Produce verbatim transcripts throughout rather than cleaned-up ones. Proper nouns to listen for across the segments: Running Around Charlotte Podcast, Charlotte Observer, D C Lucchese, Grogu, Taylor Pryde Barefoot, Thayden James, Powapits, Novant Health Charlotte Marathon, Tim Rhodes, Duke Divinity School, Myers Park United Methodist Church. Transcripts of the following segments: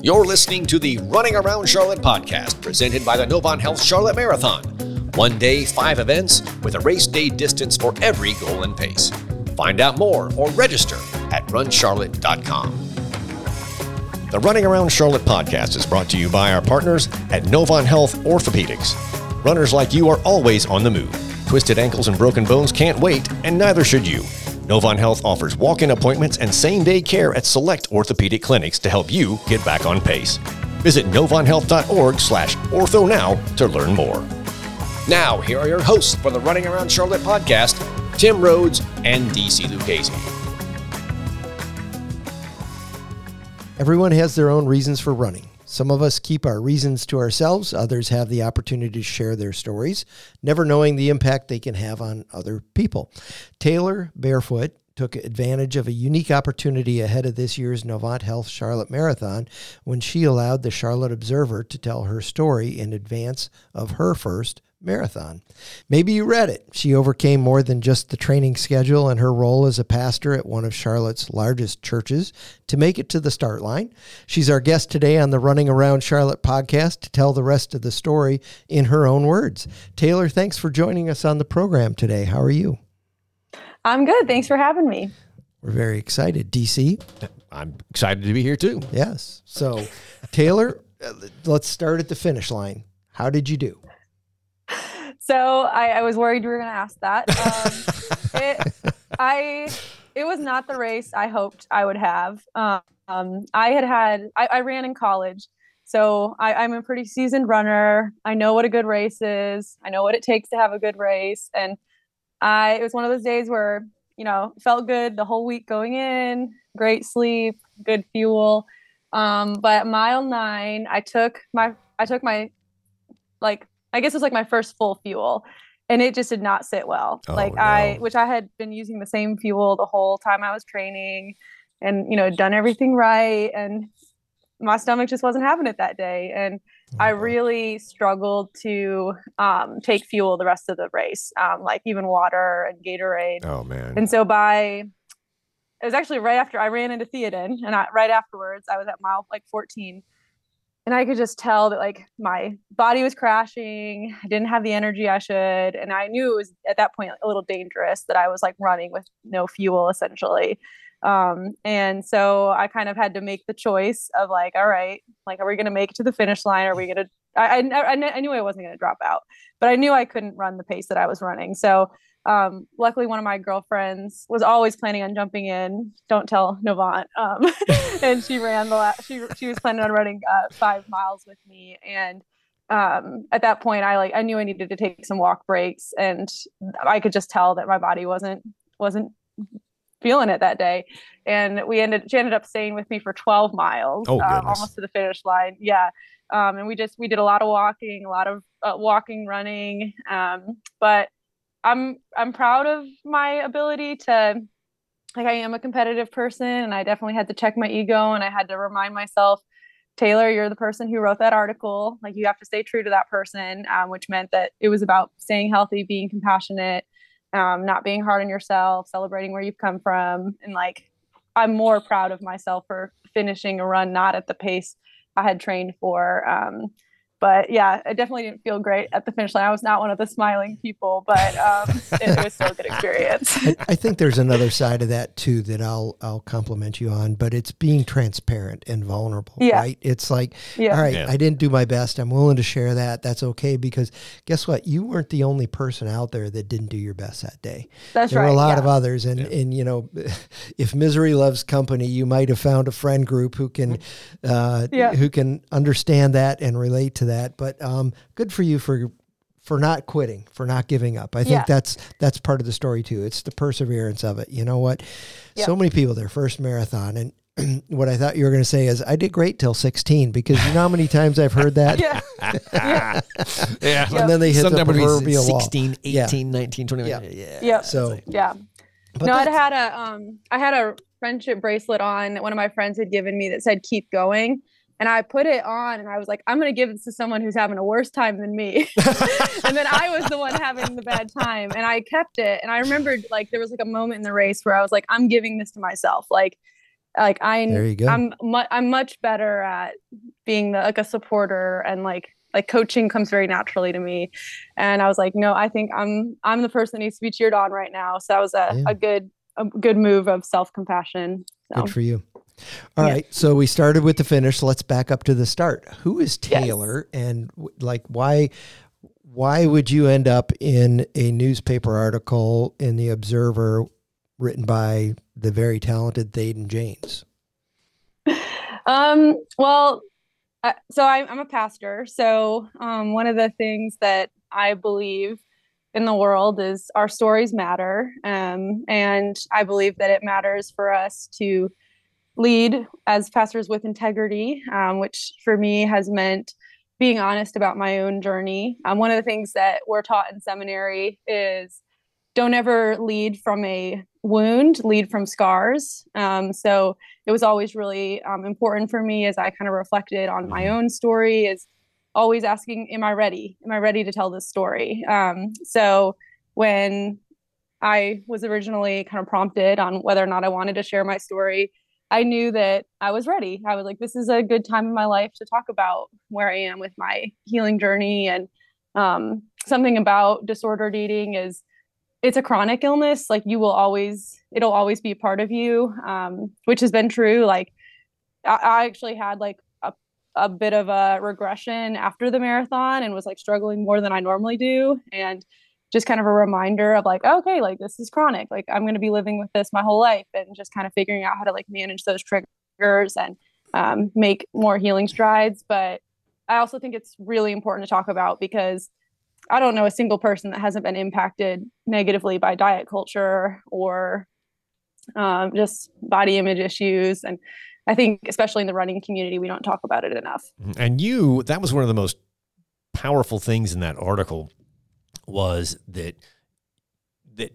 You're listening to the Running Around Charlotte podcast, presented by the Novant Health Charlotte Marathon. One day, five events, with a race day distance for every goal and pace. Find out more or register at run charlotte dot com. The Running Around Charlotte podcast is brought to you by our partners at Novant Health Orthopedics. Runners like you are always on the move. Twisted ankles and broken bones can't wait, and neither should you. Novant Health offers walk-in appointments and same-day care at select orthopedic clinics to help you get back on pace. Visit novant health dot org slash ortho now to learn more. Now, here are your hosts for the Running Around Charlotte podcast, Tim Rhodes and D C Lucchese. Everyone has their own reasons for running. Some of us keep our reasons to ourselves. Others have the opportunity to share their stories, never knowing the impact they can have on other people. Taylor Barefoot took advantage of a unique opportunity ahead of this year's Novant Health Charlotte Marathon when she allowed the Charlotte Observer to tell her story in advance of her first marathon. Maybe you read it. She overcame more than just the training schedule and her role as a pastor at one of Charlotte's largest churches to make it to the start line. She's our guest today on the Running Around Charlotte podcast to tell the rest of the story in her own words. Taylor, thanks for joining us on the program today. How are you? I'm good. Thanks for having me. We're very excited. D C? I'm excited to be here too. Yes. So, Taylor, let's start at the finish line. How did you do? So I, I was worried you were going to ask that. Um, it, I, it was not the race I hoped I would have. Um, I had had, I, I ran in college, so I, I'm a pretty seasoned runner. I know what a good race is. I know what it takes to have a good race. And I, it was one of those days where, you know, felt good the whole week going in, great sleep, good fuel. Um, but at mile nine, I took my, I took my, like, I guess it was like my first full fuel, and it just did not sit well. Oh, like no. I, which I had been using the same fuel the whole time I was training and, you know, done everything right. And my stomach just wasn't having it that day. And oh, I really struggled to um, take fuel the rest of the race, um, like even water and Gatorade. Oh man. And so by, it was actually right after I ran into Thayden, and I, right afterwards I was at mile like fourteen. And I could just tell that like my body was crashing. I didn't have the energy I should. And I knew it was at that point a little dangerous that I was like running with no fuel essentially. Um, and so I kind of had to make the choice of like, all right, like, are we going to make it to the finish line? Are we going to, I, I, I knew I wasn't going to drop out, but I knew I couldn't run the pace that I was running. So um, luckily one of my girlfriends was always planning on jumping in. Don't tell Novant. Um, and she ran the last, she, she was planning on running uh, five miles with me. And um, at that point I like, I knew I needed to take some walk breaks, and I could just tell that my body wasn't, wasn't feeling it that day. And we ended, she ended up staying with me for twelve miles, oh, uh, almost to the finish line. Yeah. Um, and we just, we did a lot of walking, a lot of uh, walking, running. Um, but I'm, I'm proud of my ability to, like, I am a competitive person, and I definitely had to check my ego, and I had to remind myself, Taylor, you're the person who wrote that article. Like, you have to stay true to that person, um, which meant that it was about staying healthy, being compassionate, um, not being hard on yourself, celebrating where you've come from. And like, I'm more proud of myself for finishing a run, not at the pace I had trained for. Um, but yeah, I definitely didn't feel great at the finish line. I was not one of the smiling people, but um, it, it was still a good experience. I, I think there's another side of that too, that I'll, I'll compliment you on, but it's being transparent and vulnerable, yeah. Right? It's like, yeah. All right, yeah. I didn't do my best. I'm willing to share that. That's okay. Because guess what? You weren't the only person out there that didn't do your best that day. That's there right. There were a lot yeah. of others. And, yeah. and, you know, if misery loves company, you might've found a friend group who can, uh, yeah. who can understand that and relate to that, but um, good for you for for not quitting, for not giving up. I think yeah. that's that's part of the story too. It's the perseverance of it. You know what? Yeah. So many people, their first marathon, and what I thought you were going to say is, I did great till sixteen, because you know how many times I've heard that? yeah. yeah. yeah. And yep. then they hit Some the proverbial wall. sixteen, eighteen, nineteen, twenty. Yeah. Yeah. Yep. So, yeah. But no, I had a, um, I had a friendship bracelet on that one of my friends had given me that said, keep going. And I put it on, and I was like, I'm going to give this to someone who's having a worse time than me. And then I was the one having the bad time, and I kept it. And I remembered, like, there was like a moment in the race where I was like, I'm giving this to myself. Like, Like I, there you go. I'm, mu- I'm much better at being the, like a supporter, and like, like coaching comes very naturally to me. And I was like, no, I think I'm, I'm the person that needs to be cheered on right now. So that was a, yeah. a good, a good move of self-compassion. So. Good for you. All yeah. right. So we started with the finish. Let's back up to the start. Who is Taylor yes. and like, why, why would you end up in a newspaper article in the Observer written by the very talented Thayden James? Um, well, uh, so I, I'm a pastor. So um, one of the things that I believe in the world is our stories matter. Um, and I believe that it matters for us to lead as pastors with integrity, um, which for me has meant being honest about my own journey. Um, one of the things that we're taught in seminary is don't ever lead from a wound, lead from scars. Um, so it was always really um, important for me as I kind of reflected on my own story, is always asking, am I ready? Am I ready to tell this story? Um, so when I was originally kind of prompted on whether or not I wanted to share my story, I knew that I was ready. I was like, this is a good time in my life to talk about where I am with my healing journey. And um, something about disordered eating is it's a chronic illness. Like you will always, it'll always be a part of you, um, which has been true. Like I, I actually had like a, a bit of a regression after the marathon and was like struggling more than I normally do. And just kind of a reminder of like, okay, like this is chronic. Like I'm going to be living with this my whole life, and just kind of figuring out how to like manage those triggers and um, make more healing strides. But I also think it's really important to talk about, because I don't know a single person that hasn't been impacted negatively by diet culture or um, just body image issues. And I think especially in the running community, we don't talk about it enough. And you, that was one of the most powerful things in that article, was that that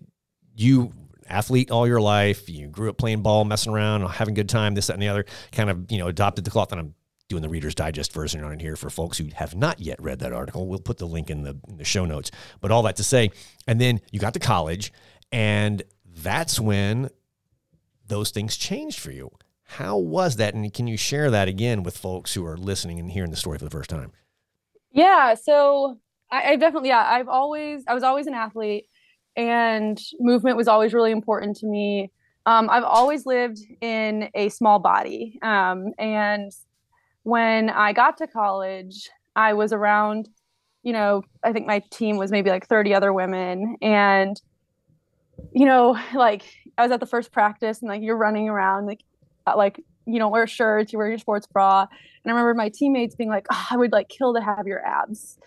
you athlete all your life, you grew up playing ball, messing around, having a good time, this, that, and the other, kind of, you know, adopted the cloth. And I'm doing the Reader's Digest version on here for folks who have not yet read that article. We'll put the link in the, in the show notes, but all that to say, and then you got to college, and that's when those things changed for you. How was that? And can you share that again with folks who are listening and hearing the story for the first time? Yeah. So I definitely, yeah, I've always, I was always an athlete, and movement was always really important to me. Um, I've always lived in a small body. Um, and when I got to college, I was around, you know, I think my team was maybe like thirty other women, and, you know, like I was at the first practice and like, you're running around, like, like, you don't wear shirts, you wear your sports bra. And I remember my teammates being like, oh, I would like kill to have your abs.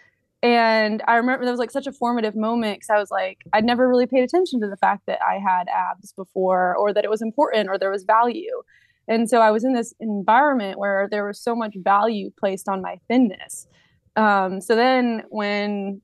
And I remember that was like such a formative moment, because I was like, I'd never really paid attention to the fact that I had abs before, or that it was important, or there was value. And so I was in this environment where there was so much value placed on my thinness. Um, so then when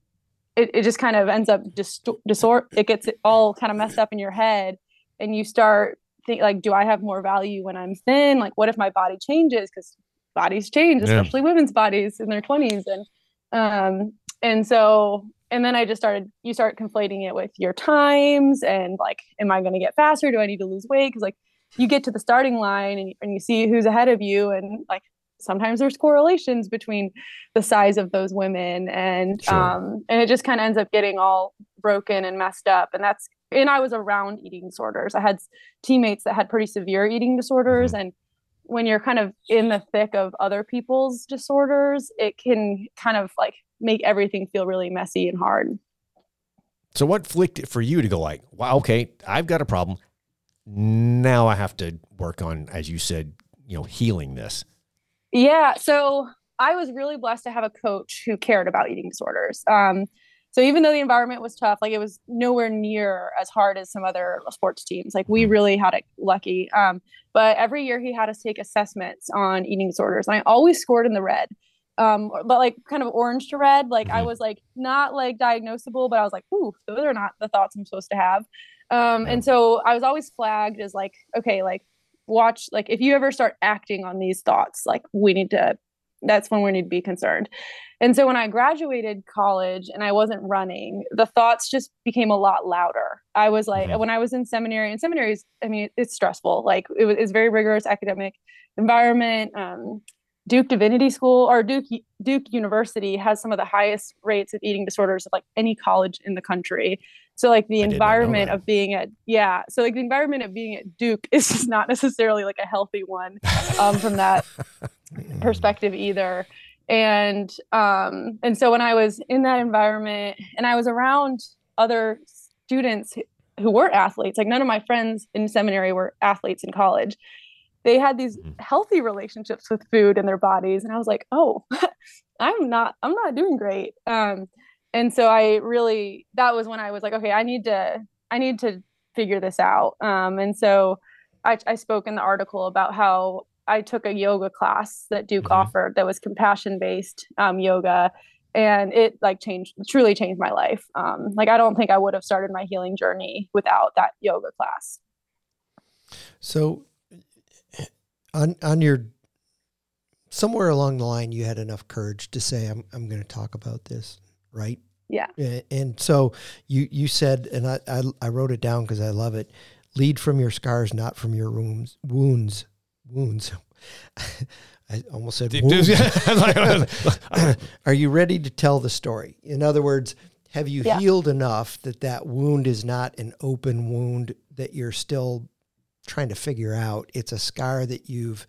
it, it just kind of ends up distor- disor- it gets all kind of messed up in your head, and you start think like, do I have more value when I'm thin? Like, what if my body changes? Because bodies change, especially yeah. women's bodies in their twenties. And, um, And so, and then I just started, you start conflating it with your times and like, am I going to get faster? Do I need to lose weight? Cause like you get to the starting line and, and you see who's ahead of you. And like, sometimes there's correlations between the size of those women and, sure. um, and it just kind of ends up getting all broken and messed up. And that's, and I was around eating disorders. I had teammates that had pretty severe eating disorders, and when you're kind of in the thick of other people's disorders, it can kind of like make everything feel really messy and hard. So what flicked it for you to go like, wow, okay, I've got a problem. Now I have to work on, as you said, you know, healing this. Yeah. So I was really blessed to have a coach who cared about eating disorders. Um, so even though the environment was tough, like it was nowhere near as hard as some other sports teams. Like we really had it lucky. Um, but every year he had us take assessments on eating disorders. And I always scored in the red. Um, but like kind of orange to red, like I was like, not like diagnosable, but I was like, ooh, those are not the thoughts I'm supposed to have. Um, and so I was always flagged as like, okay, like watch, like if you ever start acting on these thoughts, like we need to, that's when we need to be concerned. And so when I graduated college and I wasn't running, the thoughts just became a lot louder. I was like, mm-hmm. when I was in seminary, and seminaries, I mean, it's stressful. Like it was, it's very rigorous academic environment. Um, Duke Divinity School or Duke Duke University has some of the highest rates of eating disorders of like any college in the country. So like the I environment of being at, yeah. So like the environment of being at Duke is just not necessarily like a healthy one um, from that perspective either. And, um, and so when I was in that environment and I was around other students who, who weren't athletes, like none of my friends in seminary were athletes in college. They had these healthy relationships with food and their bodies. And I was like, oh, I'm not, I'm not doing great. Um, and so I really, that was when I was like, okay, I need to, I need to figure this out. Um, and so I, I spoke in the article about how I took a yoga class that Duke mm-hmm. offered that was compassion-based um, yoga. And it like changed, truly changed my life. Um, like, I don't think I would have started my healing journey without that yoga class. So On on your, somewhere along the line, you had enough courage to say, I'm I'm going to talk about this, right? Yeah. And so you, you said, and I, I, I wrote it down because I love it, lead from your scars, not from your wounds, wounds, wounds. I almost said wounds. Are you ready to tell the story? In other words, have you yeah. healed enough that that wound is not an open wound that you're still trying to figure out? It's a scar that you've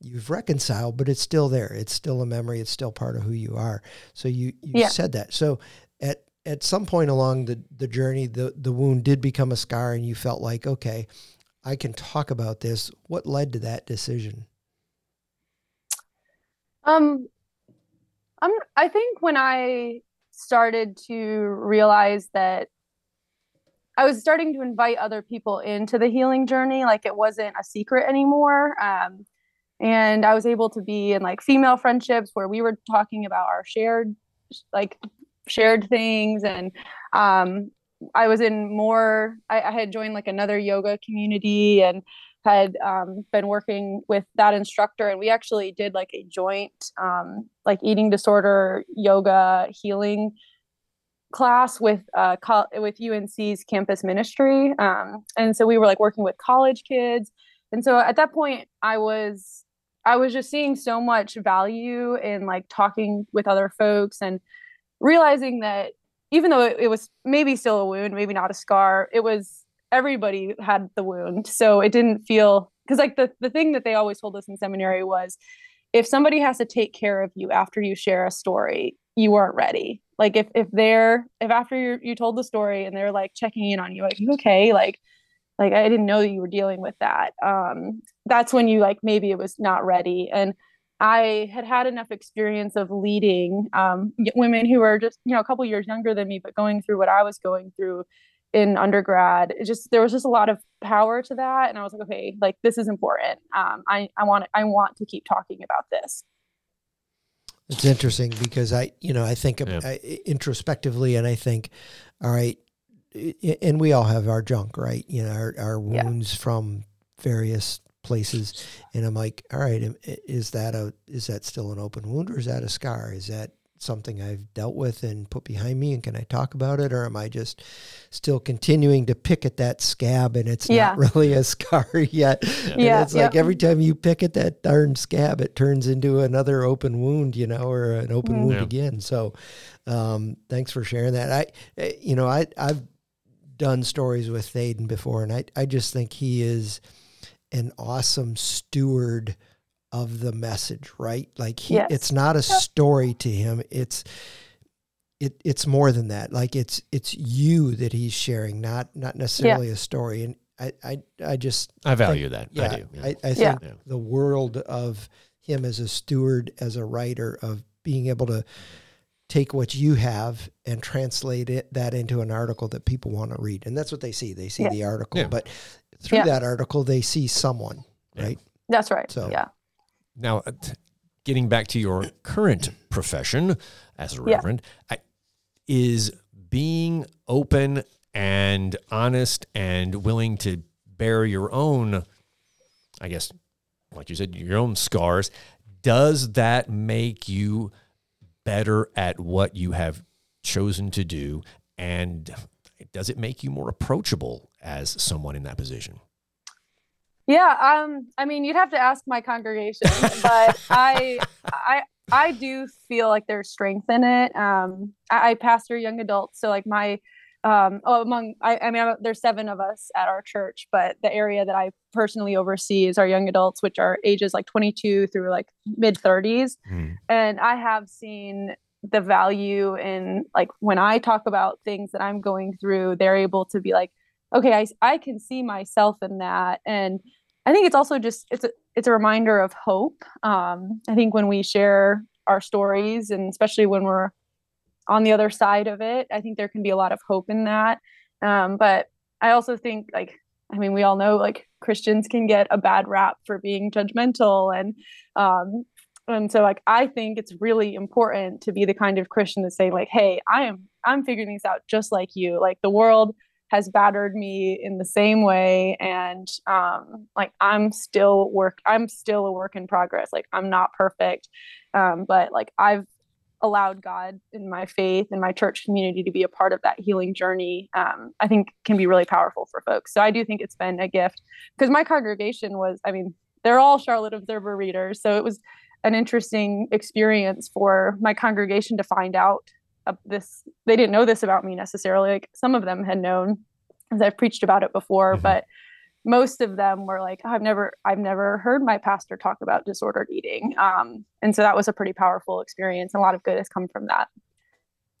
you've reconciled, but it's still there. It's still a memory. It's still part of who you are. So you, you yeah. said that. So at at some point along the, the journey, the, the wound did become a scar and you felt like, okay, I can talk about this. What led to that decision? Um, I'm, I think when I started to realize that I was starting to invite other people into the healing journey. Like it wasn't a secret anymore. Um, and I was able to be in like female friendships where we were talking about our shared, like shared things. And um, I was in more, I, I had joined like another yoga community and had um, been working with that instructor. And we actually did like a joint, um, like eating disorder, yoga, healing class with uh co- with U N C's campus ministry, um and so we were like working with college kids. And so at that point I was I was just seeing so much value in like talking with other folks and realizing that even though it, it was maybe still a wound, maybe not a scar, it was, everybody had the wound, so it didn't feel, because like the the thing that they always told us in seminary was, if somebody has to take care of you after you share a story, you weren't ready. Like if, if they're, if after you you told the story and they're like checking in on you, like, you okay? Like, like I didn't know that you were dealing with that. Um, that's when you like, maybe it was not ready. And I had had enough experience of leading um, women who were just, you know, a couple years younger than me, but going through what I was going through in undergrad. It just, there was just a lot of power to that. And I was like, okay, like this is important. Um, I, I want, I want to keep talking about this. It's interesting because I, you know, I think yeah. I, introspectively, and I think, all right, and we all have our junk, right? You know, our, our wounds yeah. from various places. And I'm like, all right, is that a, is that still an open wound, or is that a scar? Is that something I've dealt with and put behind me? And can I talk about it? Or am I just still continuing to pick at that scab and it's yeah. not really a scar yet? Yeah. Yeah, it's yeah. like every time you pick at that darn scab, it turns into another open wound, you know, or an open mm-hmm. wound yeah. again. So um, thanks for sharing that. I, you know, I, I've done stories with Thayden before, and I, I just think he is an awesome steward of the message, right? Like he, yes. it's not a story to him. It's, it, it's more than that. Like it's, it's you that he's sharing, not, not necessarily yeah. a story. And I, I, I just, I value think, that. Yeah, I do. Yeah. I, I yeah. think yeah. the world of him as a steward, as a writer, of being able to take what you have and translate it, that into an article that people want to read. And that's what they see. They see yeah. the article, yeah. but through yeah. that article, they see someone, yeah. right? That's right. So yeah. Now, getting back to your current profession as a reverend, yeah. I, is being open and honest and willing to bear your own, I guess, like you said, your own scars, does that make you better at what you have chosen to do? And does it make you more approachable as someone in that position? Yeah. Um, I mean, you'd have to ask my congregation, but I, I, I do feel like there's strength in it. Um, I, I pastor young adults. So like my, um, oh, among, I, I mean, I'm, there's seven of us at our church, but the area that I personally oversee is our young adults, which are ages like twenty-two through like mid thirties. Mm. And I have seen the value in, like, when I talk about things that I'm going through, they're able to be like, okay, I, I can see myself in that. And I think it's also just, it's a, it's a reminder of hope. Um, I think when we share our stories, and especially when we're on the other side of it, I think there can be a lot of hope in that. Um, but I also think, like, I mean, we all know, like, Christians can get a bad rap for being judgmental. And, um, and so like, I think it's really important to be the kind of Christian to say like, hey, I am, I'm figuring this out just like you. Like, the world has battered me in the same way. And, um, like, I'm still work, I'm still a work in progress. Like, I'm not perfect. Um, but like, I've allowed God in my faith and my church community to be a part of that healing journey. Um, I think can be really powerful for folks. So I do think it's been a gift, because my congregation was, I mean, they're all Charlotte Observer readers. So it was an interesting experience for my congregation to find out uh, this. They didn't know this about me necessarily. Like, some of them had known, as I've preached about it before, mm-hmm. but most of them were like, oh, I've never, I've never heard my pastor talk about disordered eating. Um, and so that was a pretty powerful experience. A lot of good has come from that.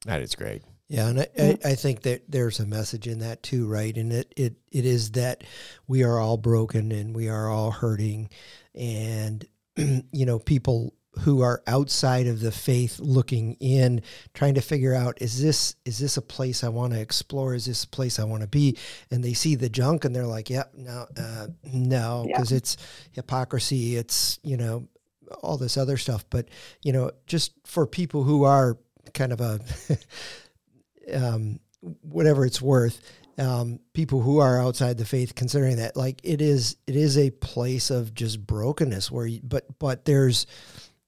That is great. Yeah. And I, mm-hmm. I, I think that there's a message in that too, right? And it, it, it is that we are all broken and we are all hurting, and you know, people who are outside of the faith looking in, trying to figure out, is this, is this a place I want to explore? Is this a place I want to be? And they see the junk and they're like, yep, yeah, no, uh, no, because yeah. it's hypocrisy. It's, you know, all this other stuff. But, you know, just for people who are kind of a, um, whatever it's worth, Um, people who are outside the faith considering that, like, it is, it is a place of just brokenness where, you, but, but there's,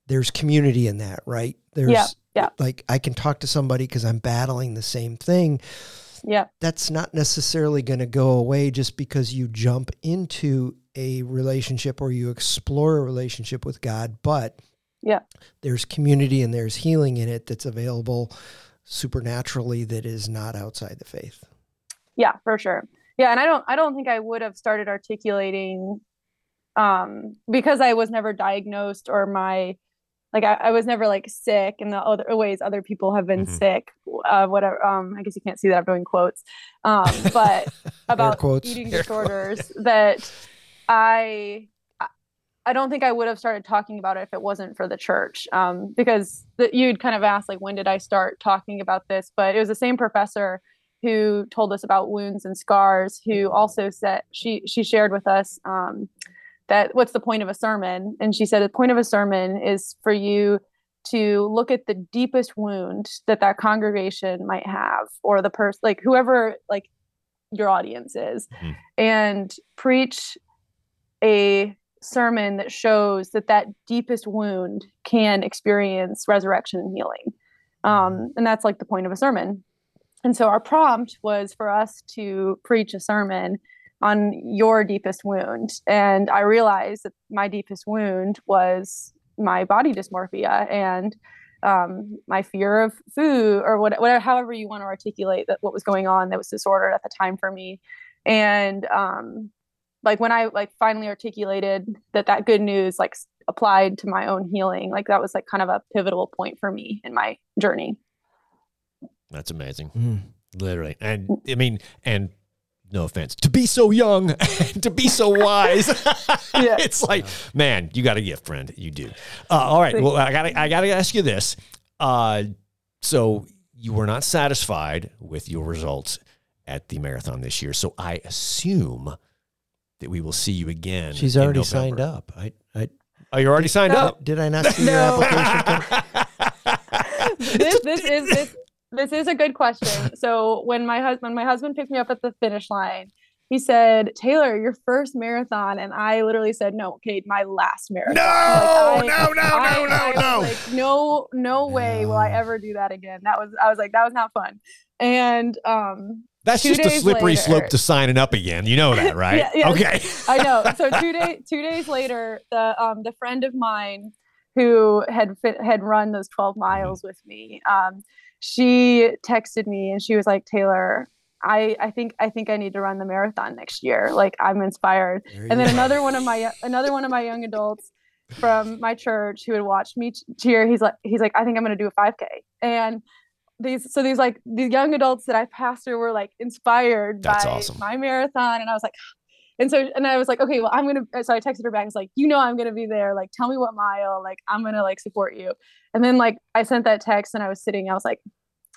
there's community in that, right? There's yeah, yeah. like, I can talk to somebody cause I'm battling the same thing. Yeah. That's not necessarily going to go away just because you jump into a relationship or you explore a relationship with God, but yeah, there's community and there's healing in it that's available supernaturally that is not outside the faith. Yeah, for sure. Yeah. And I don't, I don't think I would have started articulating, um, because I was never diagnosed, or my, like, I, I was never like sick in the other ways other people have been mm-hmm. sick, uh, whatever. Um, I guess you can't see that I'm doing quotes, um, but about quotes. eating Air disorders quotes. that I, I don't think I would have started talking about it if it wasn't for the church. Um, because the, you'd kind of asked, like, when did I start talking about this? But it was the same professor who told us about wounds and scars, who also said, she, she shared with us um, that what's the point of a sermon? And she said, the point of a sermon is for you to look at the deepest wound that that congregation might have, or the person, like, whoever, like, your audience is, mm-hmm. and preach a sermon that shows that that deepest wound can experience resurrection and healing. Um, and that's like the point of a sermon. And so our prompt was for us to preach a sermon on your deepest wound. And I realized that my deepest wound was my body dysmorphia and um, my fear of food, or whatever, whatever, however you want to articulate that, what was going on that was disordered at the time for me. And um, like, when I like finally articulated that, that good news, like, applied to my own healing, like, that was like kind of a pivotal point for me in my journey. That's amazing. Mm. Literally. And I mean, and no offense, to be so young, to be so wise, yeah. It's like, man, you got a gift, friend. You do. Uh, all right. Well, I gotta, I gotta ask you this. Uh, so you were not satisfied with your results at the marathon this year. So I assume that we will see you again. She's already in November. Signed up. I, I, oh, you're already did, signed that, up. Did I not see no. your application? this, this is, this, This is a good question. So when my husband, my husband picked me up at the finish line, He said, "Taylor, your first marathon." And I literally said, "No, Cade, my last marathon." No, like, I, no, no, I, no, no, I, no. I was like, no, no way will I ever do that again. That was, I was like, that was not fun. And, um, that's just a slippery later, slope to signing up again. You know that, right? Yeah, yeah, okay. I know. So two days, two days later, the, um, the friend of mine who had fit, had run those twelve miles with me, um, she texted me and she was like, "Taylor, I, I think, I think I need to run the marathon next year. Like, I'm inspired." And then another one of my, another one of my young adults from my church who had watched me cheer, he's like, he's like, "I think I'm going to do a five K. And these, so these, like, these young adults that I pastor were like inspired That's by awesome. my marathon. And I was like, and so, and I was like, "Okay, well, I'm going to," so I texted her back. I was like, "You know, I'm going to be there. Like, tell me what mile, like, I'm going to like support you." And then like, I sent that text and I was sitting, I was like,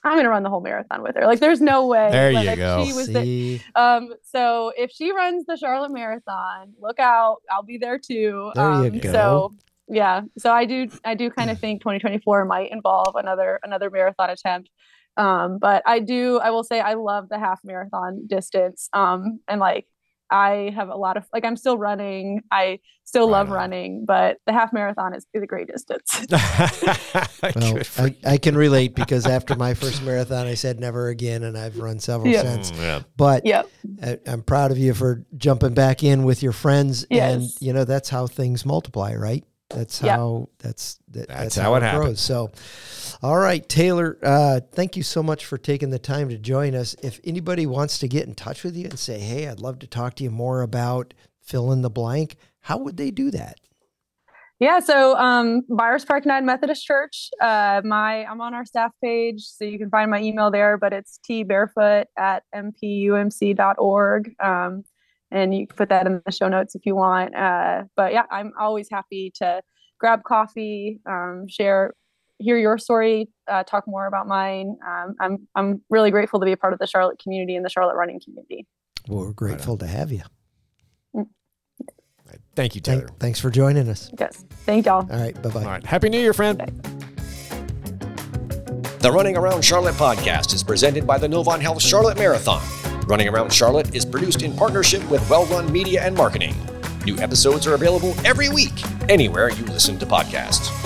I'm going to run the whole marathon with her. Like, there's no way. There like, you like, go. She was the, um, so if she runs the Charlotte Marathon, look out. I'll be there too. There um, you go. So yeah. So I do, I do kind of think twenty twenty-four might involve another, another marathon attempt. Um, but I do, I will say I love the half marathon distance. Um, and like, I have a lot of like, I'm still running. I still right love on. running, but the half marathon is, is a great distance. Well, I, I can relate because after my first marathon, I said never again, and I've run several yep. since. Mm, yeah. But yep. I, I'm proud of you for jumping back in with your friends, yes. and you know that's how things multiply, right? That's how yep. that's that, that's, that's how, how it happens. So, all right, Taylor, uh, thank you so much for taking the time to join us. If anybody wants to get in touch with you and say, "Hey, I'd love to talk to you more about fill in the blank," how would they do that? Yeah, so um, Myers Park United Methodist Church. Uh, my I'm on our staff page, so you can find my email there. But it's t barefoot at m p u m c dot org. Um, And you can put that in the show notes if you want. Uh, but yeah, I'm always happy to grab coffee, um, share, hear your story, uh, talk more about mine. Um, I'm I'm really grateful to be a part of the Charlotte community and the Charlotte running community. Well, we're grateful to have you. Thank you, Taylor. Thank, thanks for joining us. Yes. Thank y'all. All right. Bye-bye. All right. Happy New Year, friend. Bye. The Running Around Charlotte podcast is presented by the Novant Health Charlotte Marathon. Running Around Charlotte is produced in partnership with Well Run Media and Marketing. New episodes are available every week, anywhere you listen to podcasts.